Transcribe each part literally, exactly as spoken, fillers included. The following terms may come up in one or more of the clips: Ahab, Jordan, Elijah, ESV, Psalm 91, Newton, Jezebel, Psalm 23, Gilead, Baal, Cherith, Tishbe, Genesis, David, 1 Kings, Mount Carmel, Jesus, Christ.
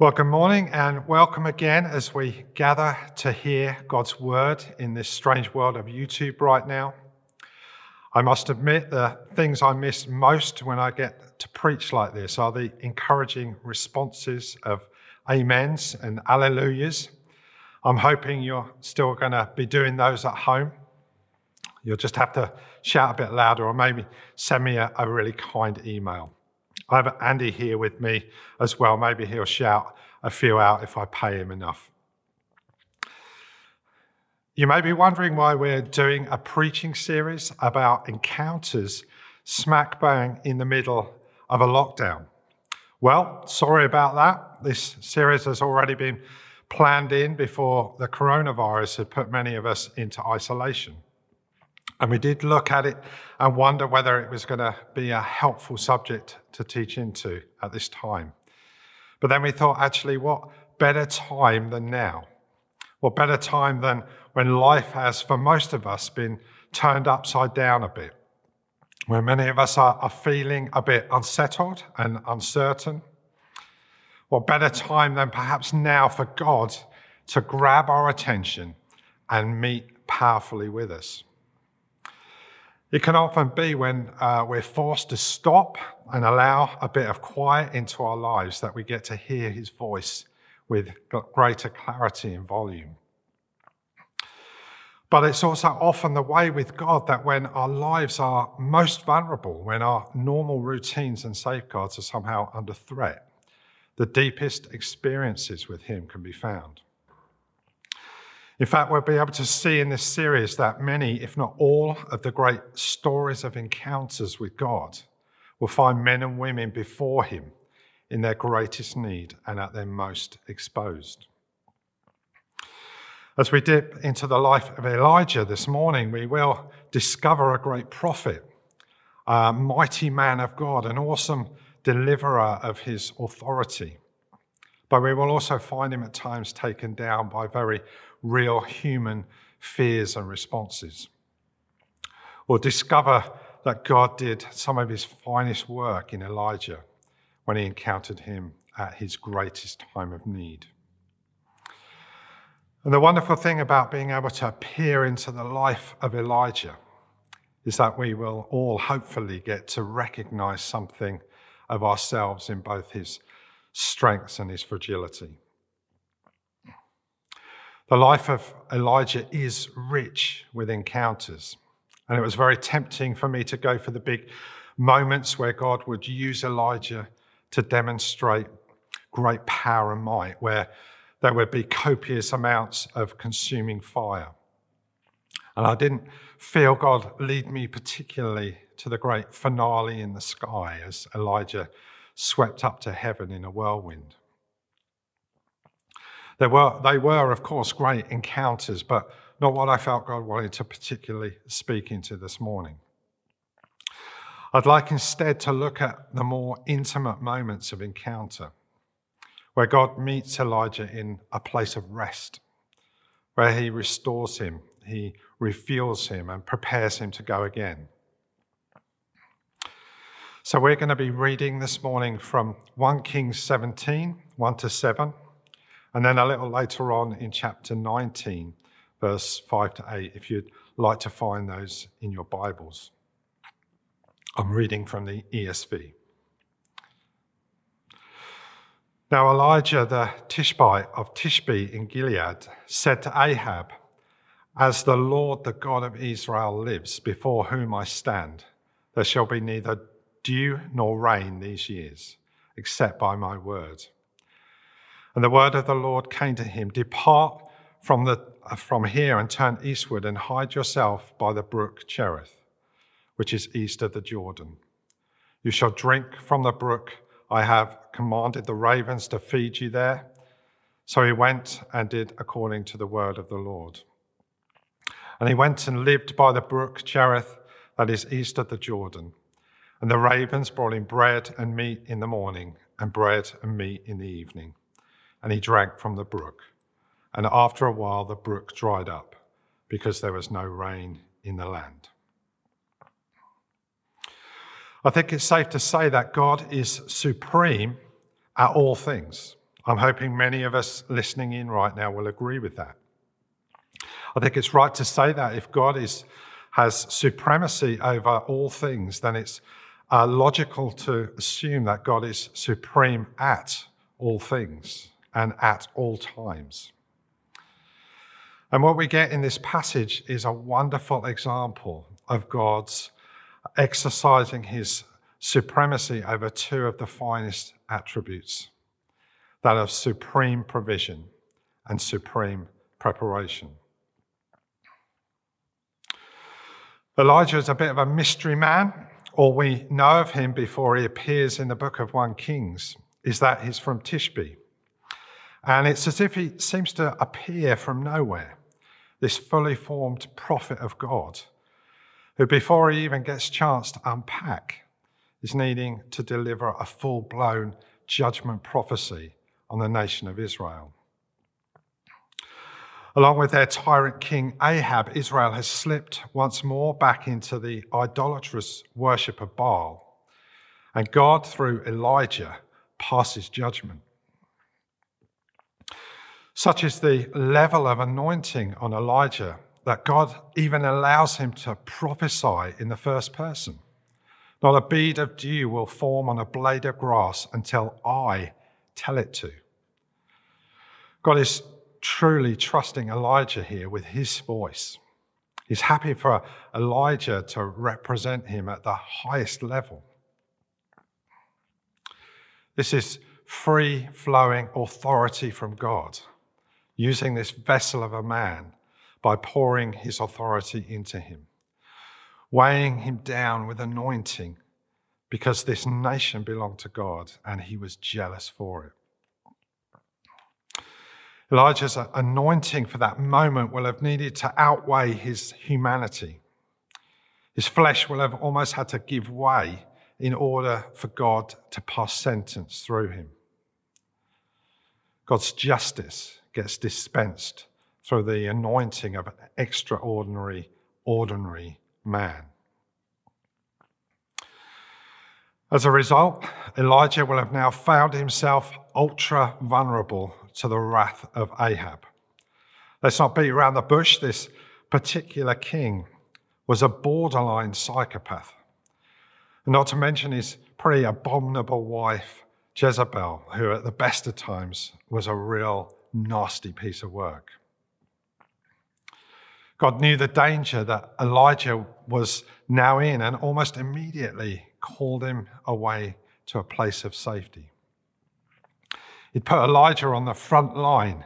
Well, good morning and welcome again as we gather to hear God's word in this strange world of YouTube right now. I must admit the things I miss most when I get to preach like this are the encouraging responses of amens and alleluias. I'm hoping you're still going to be doing those at home. You'll just have to shout a bit louder or maybe send me a, a really kind email. I have Andy here with me as well. Maybe he'll shout a few out if I pay him enough. You may be wondering why we're doing a preaching series about encounters smack bang in the middle of a lockdown. Well, sorry about that. This series has already been planned in before the coronavirus had put many of us into isolation. And we did look at it and wonder whether it was going to be a helpful subject to teach into at this time. But then we thought, actually, what better time than now? What better time than when life has, for most of us, been turned upside down a bit, where many of us are, are feeling a bit unsettled and uncertain. What better time than perhaps now for God to grab our attention and meet powerfully with us? It can often be when uh, we're forced to stop and allow a bit of quiet into our lives that we get to hear his voice with greater clarity and volume. But it's also often the way with God that when our lives are most vulnerable, when our normal routines and safeguards are somehow under threat, the deepest experiences with him can be found. In fact, we'll be able to see in this series that many, if not all, of the great stories of encounters with God will find men and women before him in their greatest need and at their most exposed. As we dip into the life of Elijah this morning, we will discover a great prophet, a mighty man of God, an awesome deliverer of his authority. But we will also find him at times taken down by very real human fears and responses. We'll discover that God did some of his finest work in Elijah when he encountered him at his greatest time of need. And the wonderful thing about being able to peer into the life of Elijah is that we will all hopefully get to recognize something of ourselves in both his strengths and his fragility. The life of Elijah is rich with encounters, and it was very tempting for me to go for the big moments where God would use Elijah to demonstrate great power and might, where there would be copious amounts of consuming fire. And I didn't feel God lead me particularly to the great finale in the sky as Elijah swept up to heaven in a whirlwind. They were, they were, of course, great encounters, but not what I felt God wanted to particularly speak into this morning. I'd like instead to look at the more intimate moments of encounter, where God meets Elijah in a place of rest, where he restores him, he refuels him, and prepares him to go again. So we're going to be reading this morning from First Kings seventeen, one to seven. And then a little later on in chapter nineteen, verse five to eight, if you'd like to find those in your Bibles. I'm reading from the E S V. Now Elijah the Tishbite of Tishbe in Gilead said to Ahab, "As the Lord, the God of Israel, lives, before whom I stand, there shall be neither dew nor rain these years, except by my word." And the word of the Lord came to him, "Depart from, the, from here and turn eastward and hide yourself by the brook Cherith, which is east of the Jordan. You shall drink from the brook. I have commanded the ravens to feed you there." So he went and did according to the word of the Lord. And he went and lived by the brook Cherith, that is east of the Jordan. And the ravens brought him bread and meat in the morning and bread and meat in the evening. And he drank from the brook. And after a while, the brook dried up because there was no rain in the land. I think it's safe to say that God is supreme at all things, I'm hoping many of us listening in right now will agree with that. I think it's right to say that if God is, has supremacy over all things, then it's uh, logical to assume that God is supreme at all things and at all times. And what we get in this passage is a wonderful example of God's exercising his supremacy over two of the finest attributes, that of supreme provision and supreme preparation. Elijah is a bit of a mystery man. All we know of him before he appears in the book of First Kings is that he's from Tishbe. And it's as if he seems to appear from nowhere, this fully formed prophet of God, who before he even gets a chance to unpack, is needing to deliver a full-blown judgment prophecy on the nation of Israel. Along with their tyrant king Ahab, Israel has slipped once more back into the idolatrous worship of Baal, and God, through Elijah, passes judgment. Such is the level of anointing on Elijah that God even allows him to prophesy in the first person. Not a bead of dew will form on a blade of grass until I tell it to. God is truly trusting Elijah here with his voice. He's happy for Elijah to represent him at the highest level. This is free-flowing authority from God, using this vessel of a man by pouring his authority into him, weighing him down with anointing, because this nation belonged to God and he was jealous for it. Elijah's anointing for that moment will have needed to outweigh his humanity. His flesh will have almost had to give way in order for God to pass sentence through him. God's justice gets dispensed through the anointing of an extraordinary, ordinary man. As a result, Elijah will have now found himself ultra vulnerable to the wrath of Ahab. Let's not beat around the bush. This particular king was a borderline psychopath. And not to mention his pretty abominable wife, Jezebel, who at the best of times was a real nasty piece of work. God knew the danger that Elijah was now in and almost immediately called him away to a place of safety. He'd put Elijah on the front line,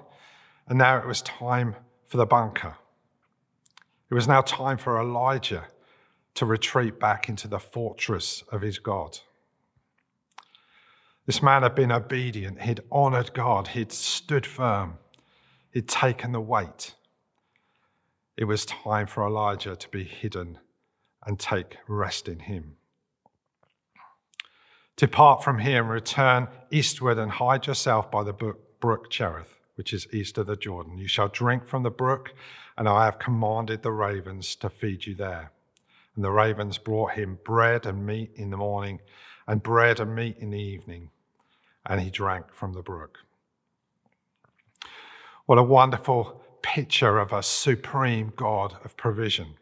and now it was time for the bunker. It was now time for Elijah to retreat back into the fortress of his God. This man had been obedient. He'd honored God. He'd stood firm. He'd taken the weight. It was time for Elijah to be hidden and take rest in him. Depart from here and return eastward and hide yourself by the brook Cherith, which is east of the Jordan. You shall drink from the brook, and I have commanded the ravens to feed you there. And the ravens brought him bread and meat in the morning and bread and meat in the evening, and he drank from the brook. What a wonderful picture of a supreme God of provision.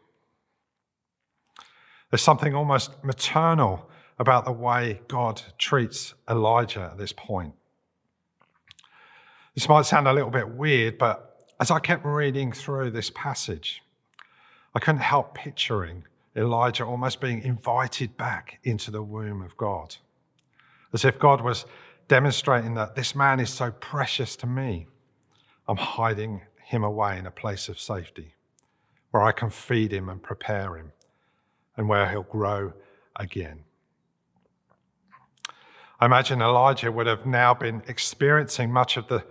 There's something almost maternal about the way God treats Elijah at this point. This might sound a little bit weird, but as I kept reading through this passage, I couldn't help picturing Elijah almost being invited back into the womb of God, as if God was demonstrating that this man is so precious to me, I'm hiding him away in a place of safety, where I can feed him and prepare him, and where he'll grow again. I imagine Elijah would have now been experiencing much of the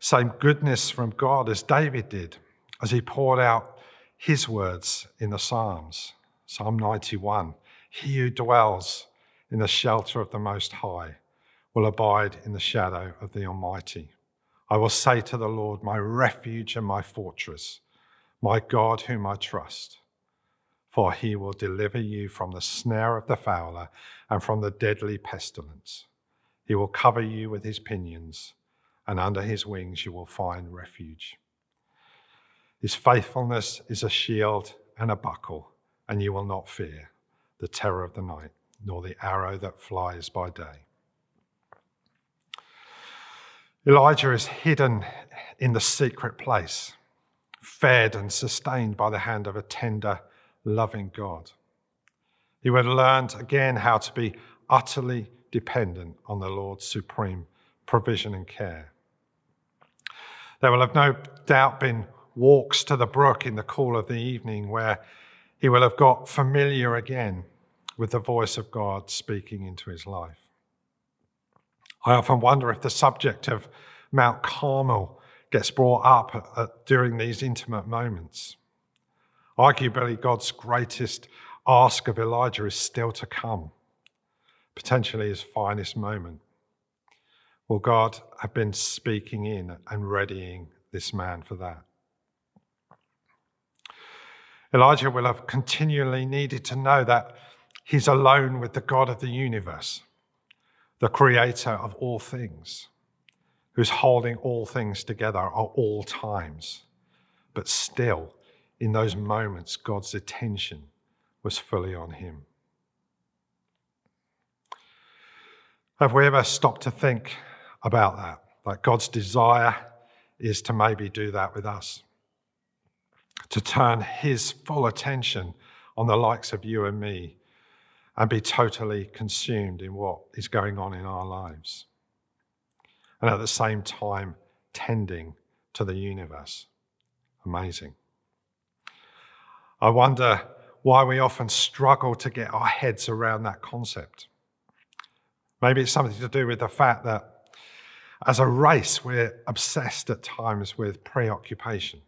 same goodness from God as David did as he poured out his words in the Psalms. Psalm ninety-one, he who dwells in the shelter of the Most High will abide in the shadow of the Almighty. I will say to the Lord, my refuge and my fortress, my God whom I trust. For he will deliver you from the snare of the fowler and from the deadly pestilence. He will cover you with his pinions, and under his wings you will find refuge. His faithfulness is a shield and a buckle, and you will not fear the terror of the night, nor the arrow that flies by day. Elijah is hidden in the secret place, fed and sustained by the hand of a tender, loving God. He would have learned again how to be utterly dependent on the Lord's supreme provision and care. There will have no doubt been walks to the brook in the cool of the evening where he will have got familiar again with the voice of God speaking into his life. I often wonder if the subject of Mount Carmel gets brought up at, at, during these intimate moments. Arguably, God's greatest ask of Elijah is still to come, potentially his finest moment. Will God have been speaking in and readying this man for that? Elijah will have continually needed to know that he's alone with the God of the universe, the creator of all things, who's holding all things together at all times. But still, in those moments, God's attention was fully on him. Have we ever stopped to think about that? Like God's desire is to maybe do that with us, to turn his full attention on the likes of you and me and be totally consumed in what is going on in our lives, and at the same time tending to the universe. Amazing. I wonder why we often struggle to get our heads around that concept. Maybe it's something to do with the fact that as a race we're obsessed at times with preoccupation,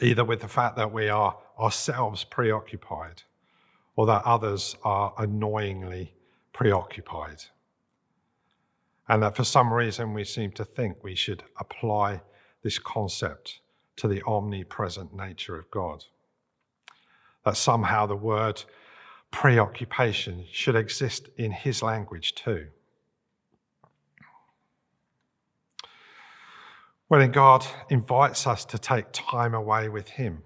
either with the fact that we are ourselves preoccupied or that others are annoyingly preoccupied, and that for some reason we seem to think we should apply this concept to the omnipresent nature of God, that somehow the word preoccupation should exist in his language too. When God invites us to take time away with him,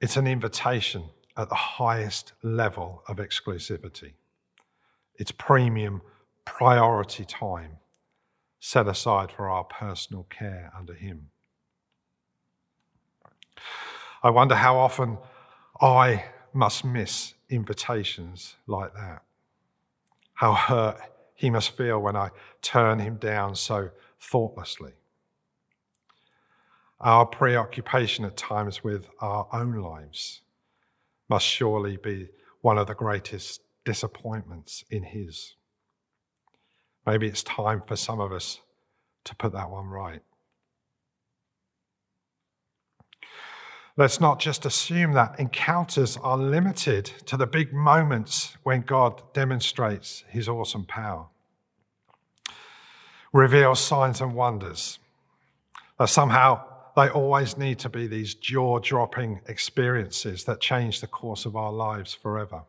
it's an invitation at the highest level of exclusivity. It's premium priority time set aside for our personal care under him. I wonder how often I must miss invitations like that. How hurt he must feel when I turn him down so thoughtlessly. Our preoccupation at times with our own lives must surely be one of the greatest disappointments in his. Maybe it's time for some of us to put that one right. Let's not just assume that encounters are limited to the big moments when God demonstrates his awesome power, reveals signs and wonders, that somehow they always need to be these jaw-dropping experiences that change the course of our lives forever.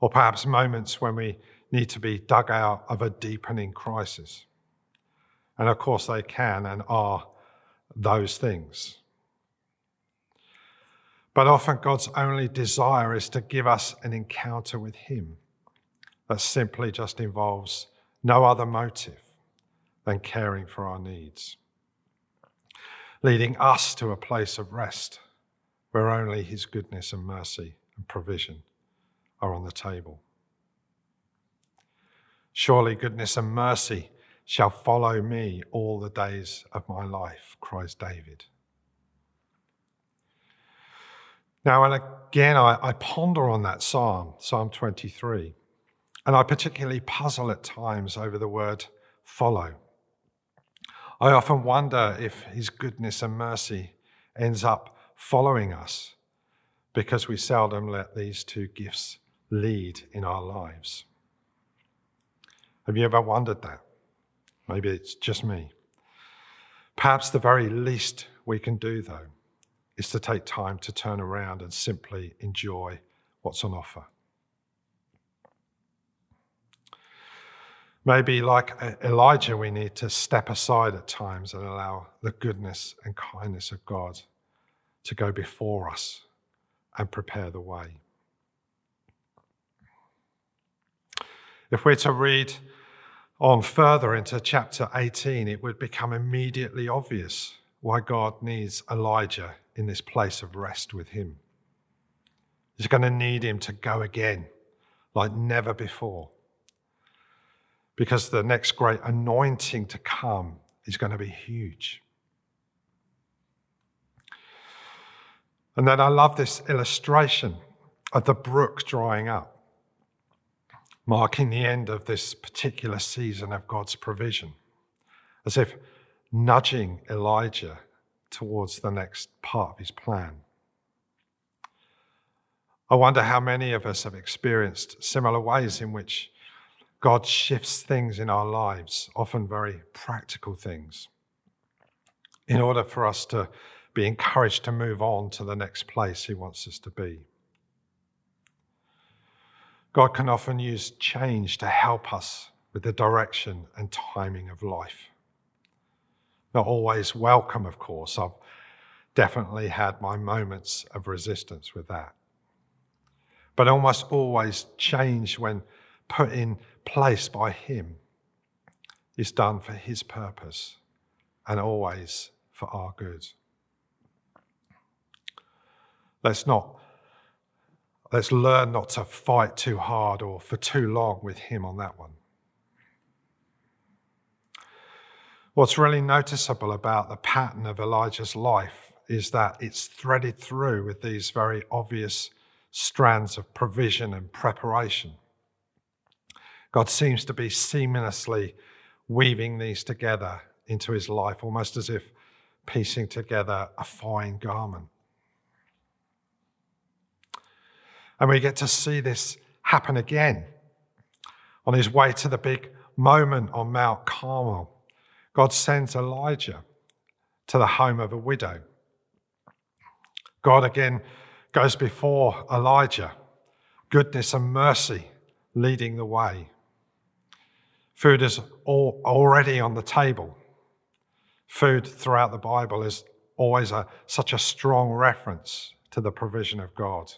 Or perhaps moments when we need to be dug out of a deepening crisis. And of course they can and are those things. But often God's only desire is to give us an encounter with him that simply just involves no other motive than caring for our needs, leading us to a place of rest where only his goodness and mercy and provision are on the table. Surely goodness and mercy shall follow me all the days of my life, cries David. Now and again I, I ponder on that psalm, Psalm twenty-three, and I particularly puzzle at times over the word follow. I often wonder if his goodness and mercy ends up following us because we seldom let these two gifts lead in our lives. Have you ever wondered that? Maybe it's just me. Perhaps the very least we can do, though, is to take time to turn around and simply enjoy what's on offer. Maybe like Elijah, we need to step aside at times and allow the goodness and kindness of God to go before us and prepare the way. If we're to read on further into chapter eighteen, it would become immediately obvious why God needs Elijah in this place of rest with him. He's going to need him to go again, like never before, because the next great anointing to come is going to be huge. And then I love this illustration of the brook drying up, marking the end of this particular season of God's provision, as if nudging Elijah towards the next part of his plan. I wonder how many of us have experienced similar ways in which God shifts things in our lives, often very practical things, in order for us to be encouraged to move on to the next place he wants us to be. God can often use change to help us with the direction and timing of life. Not always welcome, of course. I've definitely had my moments of resistance with that. But almost always change, when put in place by him, is done for his purpose and always for our good. Let's not, let's learn not to fight too hard or for too long with him on that one. What's really noticeable about the pattern of Elijah's life is that it's threaded through with these very obvious strands of provision and preparation. God seems to be seamlessly weaving these together into his life, almost as if piecing together a fine garment. And we get to see this happen again. On his way to the big moment on Mount Carmel, God sends Elijah to the home of a widow. God again goes before Elijah, goodness and mercy leading the way. Food is all already on the table. Food throughout the Bible is always a, such a strong reference to the provision of God.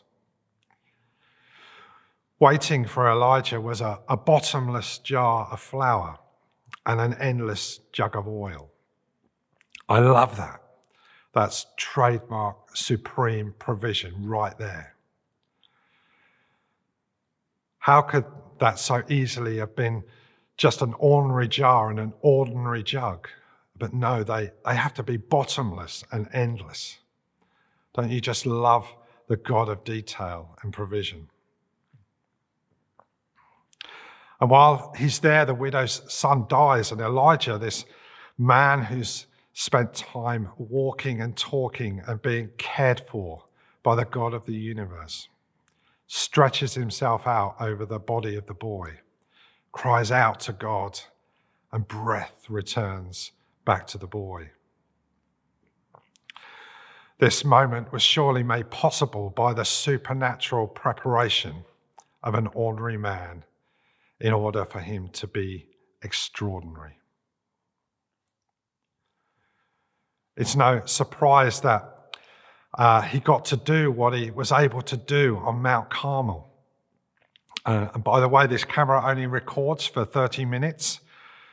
Waiting for Elijah was a, a bottomless jar of flour and an endless jug of oil. I love that. That's trademark supreme provision right there. How could that so easily have been just an ordinary jar and an ordinary jug? But no, they, they have to be bottomless and endless. Don't you just love the God of detail and provision? And while he's there, the widow's son dies, and Elijah, this man who's spent time walking and talking and being cared for by the God of the universe, stretches himself out over the body of the boy, cries out to God, and breath returns back to the boy. This moment was surely made possible by the supernatural preparation of an ordinary man in order for him to be extraordinary. It's no surprise that uh, he got to do what he was able to do on Mount Carmel. Uh, and by the way, this camera only records for thirty minutes,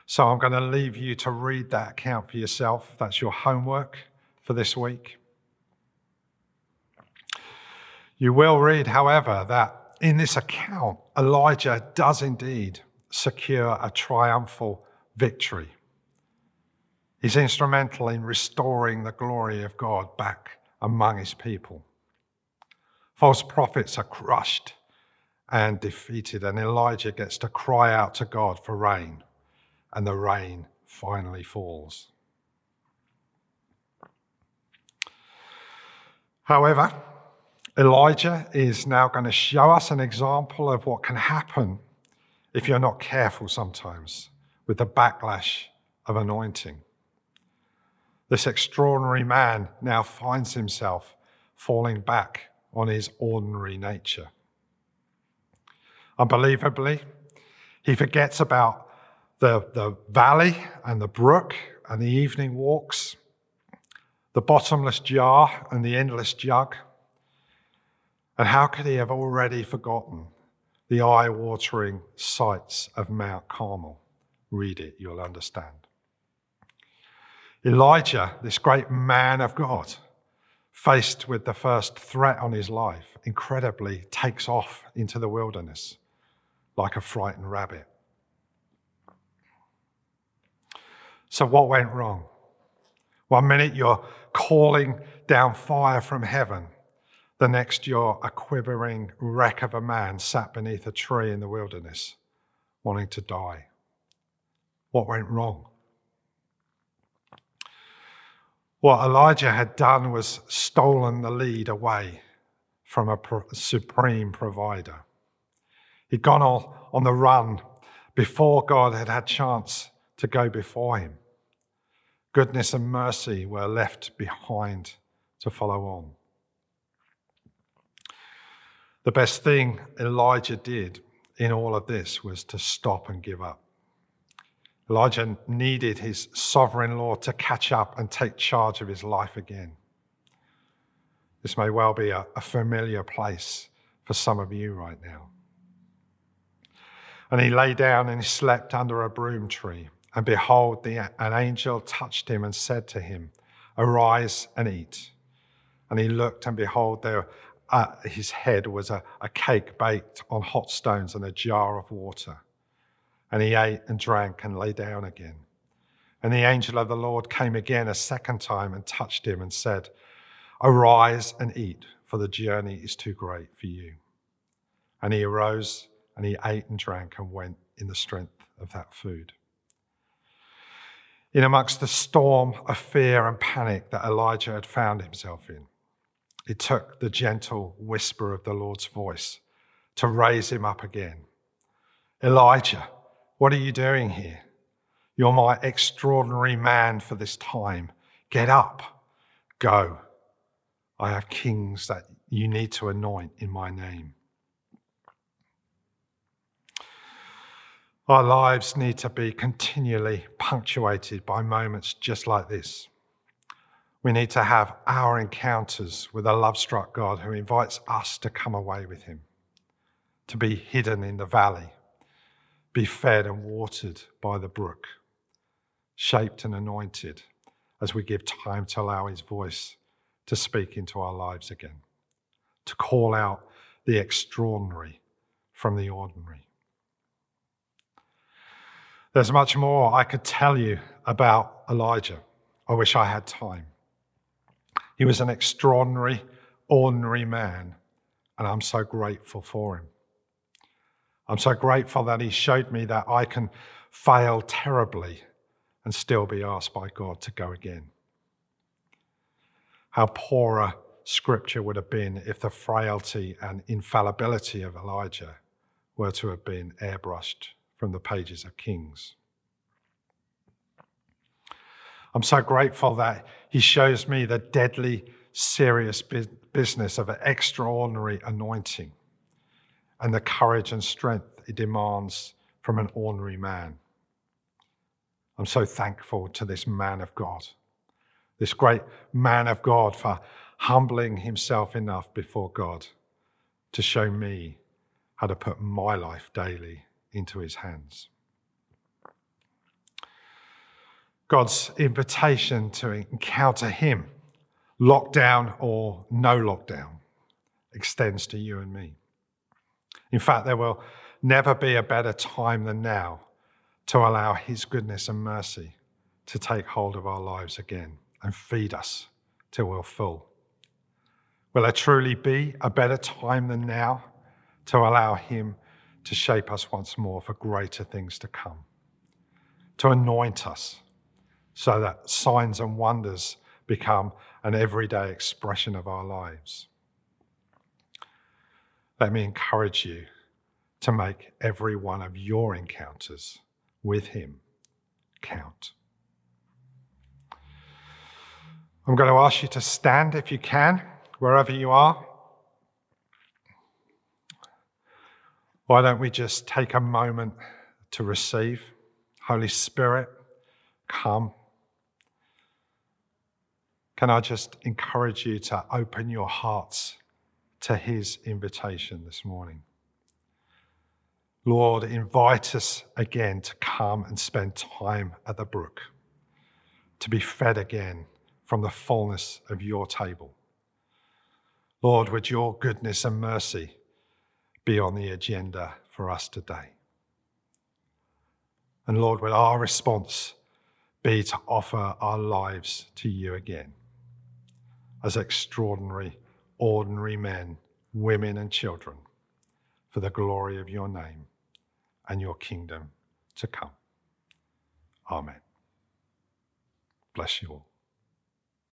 so I'm going to leave you to read that account for yourself. That's your homework for this week. You will read, however, that in this account, Elijah does indeed secure a triumphal victory. He's instrumental in restoring the glory of God back among his people. False prophets are crushed and defeated, and Elijah gets to cry out to God for rain, and the rain finally falls. However, Elijah is now going to show us an example of what can happen if you're not careful sometimes with the backlash of anointing. This extraordinary man now finds himself falling back on his ordinary nature. Unbelievably, he forgets about the, the valley and the brook and the evening walks, the bottomless jar and the endless jug. And how could he have already forgotten the eye-watering sights of Mount Carmel? Read it, you'll understand. Elijah, this great man of God, faced with the first threat on his life, incredibly takes off into the wilderness like a frightened rabbit. So what went wrong? One minute you're calling down fire from heaven. The next you're a quivering wreck of a man sat beneath a tree in the wilderness, wanting to die. What went wrong? What Elijah had done was stolen the lead away from a supreme provider. He'd gone on the run before God had had chance to go before him. Goodness and mercy were left behind to follow on. The best thing Elijah did in all of this was to stop and give up. Elijah needed his sovereign Lord to catch up and take charge of his life again. This may well be a, a familiar place for some of you right now. And he lay down and he slept under a broom tree. And behold, the, an angel touched him and said to him, "Arise and eat." And he looked, and behold, there at his head was a, a cake baked on hot stones and a jar of water. And he ate and drank and lay down again. And the angel of the Lord came again a second time and touched him and said, "Arise and eat, for the journey is too great for you." And he arose and he ate and drank and went in the strength of that food. In amongst the storm of fear and panic that Elijah had found himself in, it took the gentle whisper of the Lord's voice to raise him up again. "Elijah, what are you doing here? You're my extraordinary man for this time. Get up, go. I have kings that you need to anoint in my name." Our lives need to be continually punctuated by moments just like this. We need to have our encounters with a love-struck God who invites us to come away with him, to be hidden in the valley, be fed and watered by the brook, shaped and anointed as we give time to allow his voice to speak into our lives again, to call out the extraordinary from the ordinary. There's much more I could tell you about Elijah. I wish I had time. He was an extraordinary, ordinary man, and I'm so grateful for him. I'm so grateful that he showed me that I can fail terribly and still be asked by God to go again. How poorer scripture would have been if the frailty and infallibility of Elijah were to have been airbrushed from the pages of Kings. I'm so grateful that he shows me the deadly, serious business of an extraordinary anointing, and the courage and strength it demands from an ordinary man. I'm so thankful to this man of God, this great man of God, for humbling himself enough before God to show me how to put my life daily into his hands. God's invitation to encounter him, lockdown or no lockdown, extends to you and me. In fact, there will never be a better time than now to allow his goodness and mercy to take hold of our lives again and feed us till we're full. Will there truly be a better time than now to allow him to shape us once more for greater things to come, to anoint us so that signs and wonders become an everyday expression of our lives? Let me encourage you to make every one of your encounters with him count. I'm going to ask you to stand if you can, wherever you are. Why don't we just take a moment to receive? Holy Spirit, come. Can I just encourage you to open your hearts to his invitation this morning? Lord, invite us again to come and spend time at the brook, to be fed again from the fullness of your table. Lord, would your goodness and mercy be on the agenda for us today? And Lord, would our response be to offer our lives to you again as extraordinary, ordinary men, women and children for the glory of your name and your kingdom to come. Amen. Bless you all.